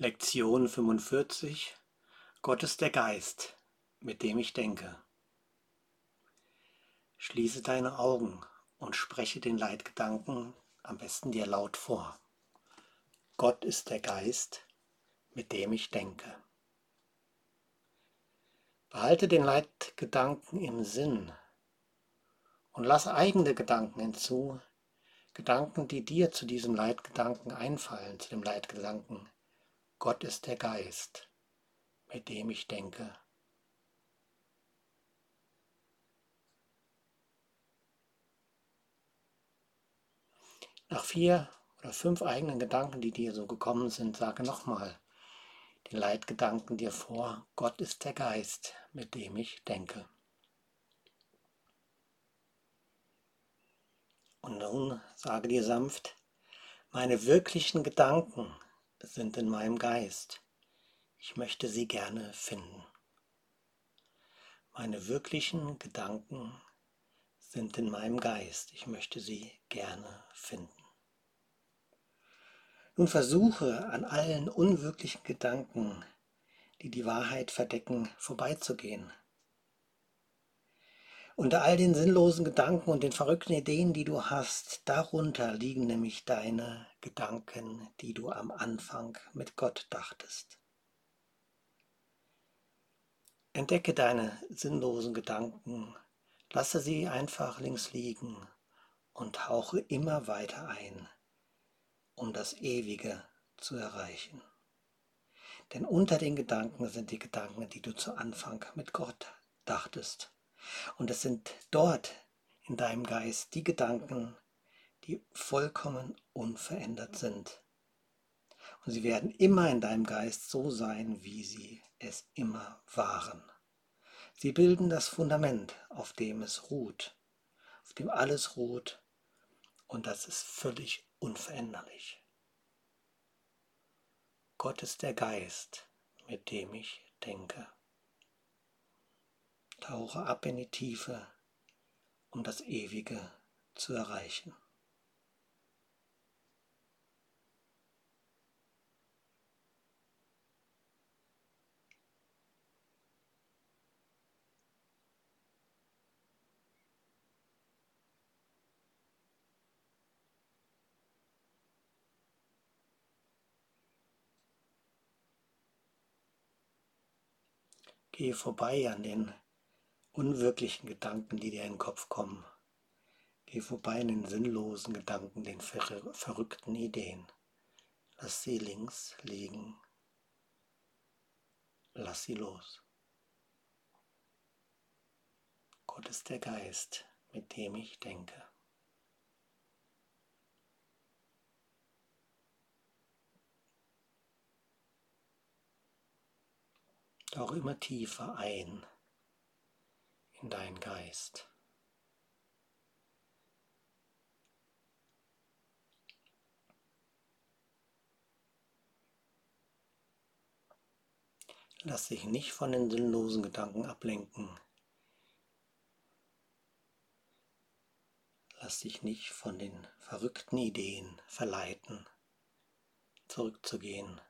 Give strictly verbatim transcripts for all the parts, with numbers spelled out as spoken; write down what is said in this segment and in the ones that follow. Lektion fünfundvierzig – Gott ist der Geist, mit dem ich denke. Schließe deine Augen und spreche den Leitgedanken am besten dir laut vor. Gott ist der Geist, mit dem ich denke. Behalte den Leitgedanken im Sinn und lass eigene Gedanken hinzu, Gedanken, die dir zu diesem Leitgedanken einfallen, zu dem Leitgedanken. Gott ist der Geist, mit dem ich denke. Nach vier oder fünf eigenen Gedanken, die dir so gekommen sind, sage nochmal den Leitgedanken dir vor. Gott ist der Geist, mit dem ich denke. Und nun sage dir sanft, meine wirklichen Gedanken sind in meinem Geist. Ich möchte sie gerne finden. Meine wirklichen Gedanken sind in meinem Geist. Ich möchte sie gerne finden. Nun versuche, an allen unwirklichen Gedanken, die die Wahrheit verdecken, vorbeizugehen. Unter all den sinnlosen Gedanken und den verrückten Ideen, die du hast, darunter liegen nämlich deine Gedanken, die du am Anfang mit Gott dachtest. Entdecke deine sinnlosen Gedanken, lasse sie einfach links liegen und tauche immer weiter ein, um das Ewige zu erreichen. Denn unter den Gedanken sind die Gedanken, die du zu Anfang mit Gott dachtest. Und es sind dort in deinem Geist die Gedanken, die vollkommen unverändert sind. Und sie werden immer in deinem Geist so sein, wie sie es immer waren. Sie bilden das Fundament, auf dem es ruht, auf dem alles ruht, und das ist völlig unveränderlich. Gott ist der Geist, mit dem ich denke. Tauche ab in die Tiefe, um das Ewige zu erreichen. Gehe vorbei an den unwirklichen Gedanken, die dir in den Kopf kommen. Geh vorbei an den sinnlosen Gedanken, den ver- verrückten Ideen. Lass sie links liegen. Lass sie los. Gott ist der Geist, mit dem ich denke. Tauche immer tiefer ein in deinen Geist. Lass dich nicht von den sinnlosen Gedanken ablenken. Lass dich nicht von den verrückten Ideen verleiten, zurückzugehen.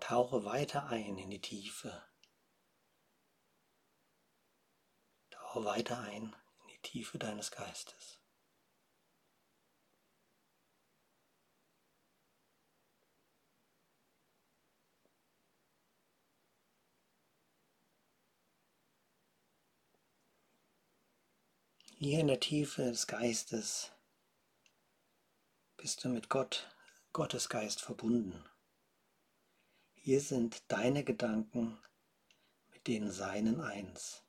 Tauche weiter ein in die Tiefe. Tauche weiter ein in die Tiefe deines Geistes. Hier in der Tiefe des Geistes bist du mit Gott, Gottes Geist verbunden. Hier sind deine Gedanken mit den Seinen eins.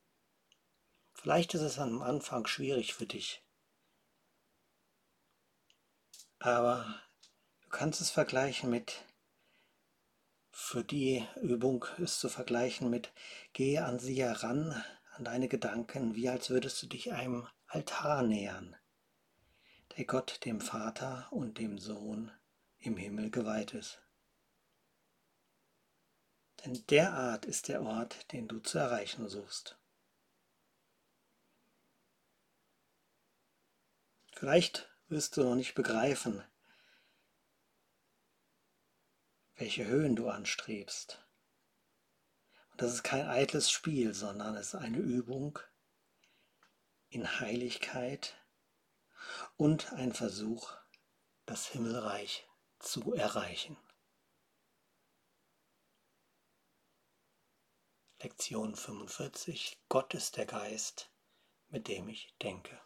Vielleicht ist es am Anfang schwierig für dich, aber du kannst es vergleichen mit, für die Übung ist zu vergleichen mit, gehe an sie heran, an deine Gedanken, wie als würdest du dich einem Altar nähern, der Gott, dem Vater und dem Sohn im Himmel geweiht ist. Denn derart ist der Ort, den du zu erreichen suchst. Vielleicht wirst du noch nicht begreifen, welche Höhen du anstrebst. Und das ist kein eitles Spiel, sondern es ist eine Übung in Heiligkeit und ein Versuch, das Himmelreich zu erreichen. Lektion fünfundvierzig. Gott ist der Geist, mit dem ich denke.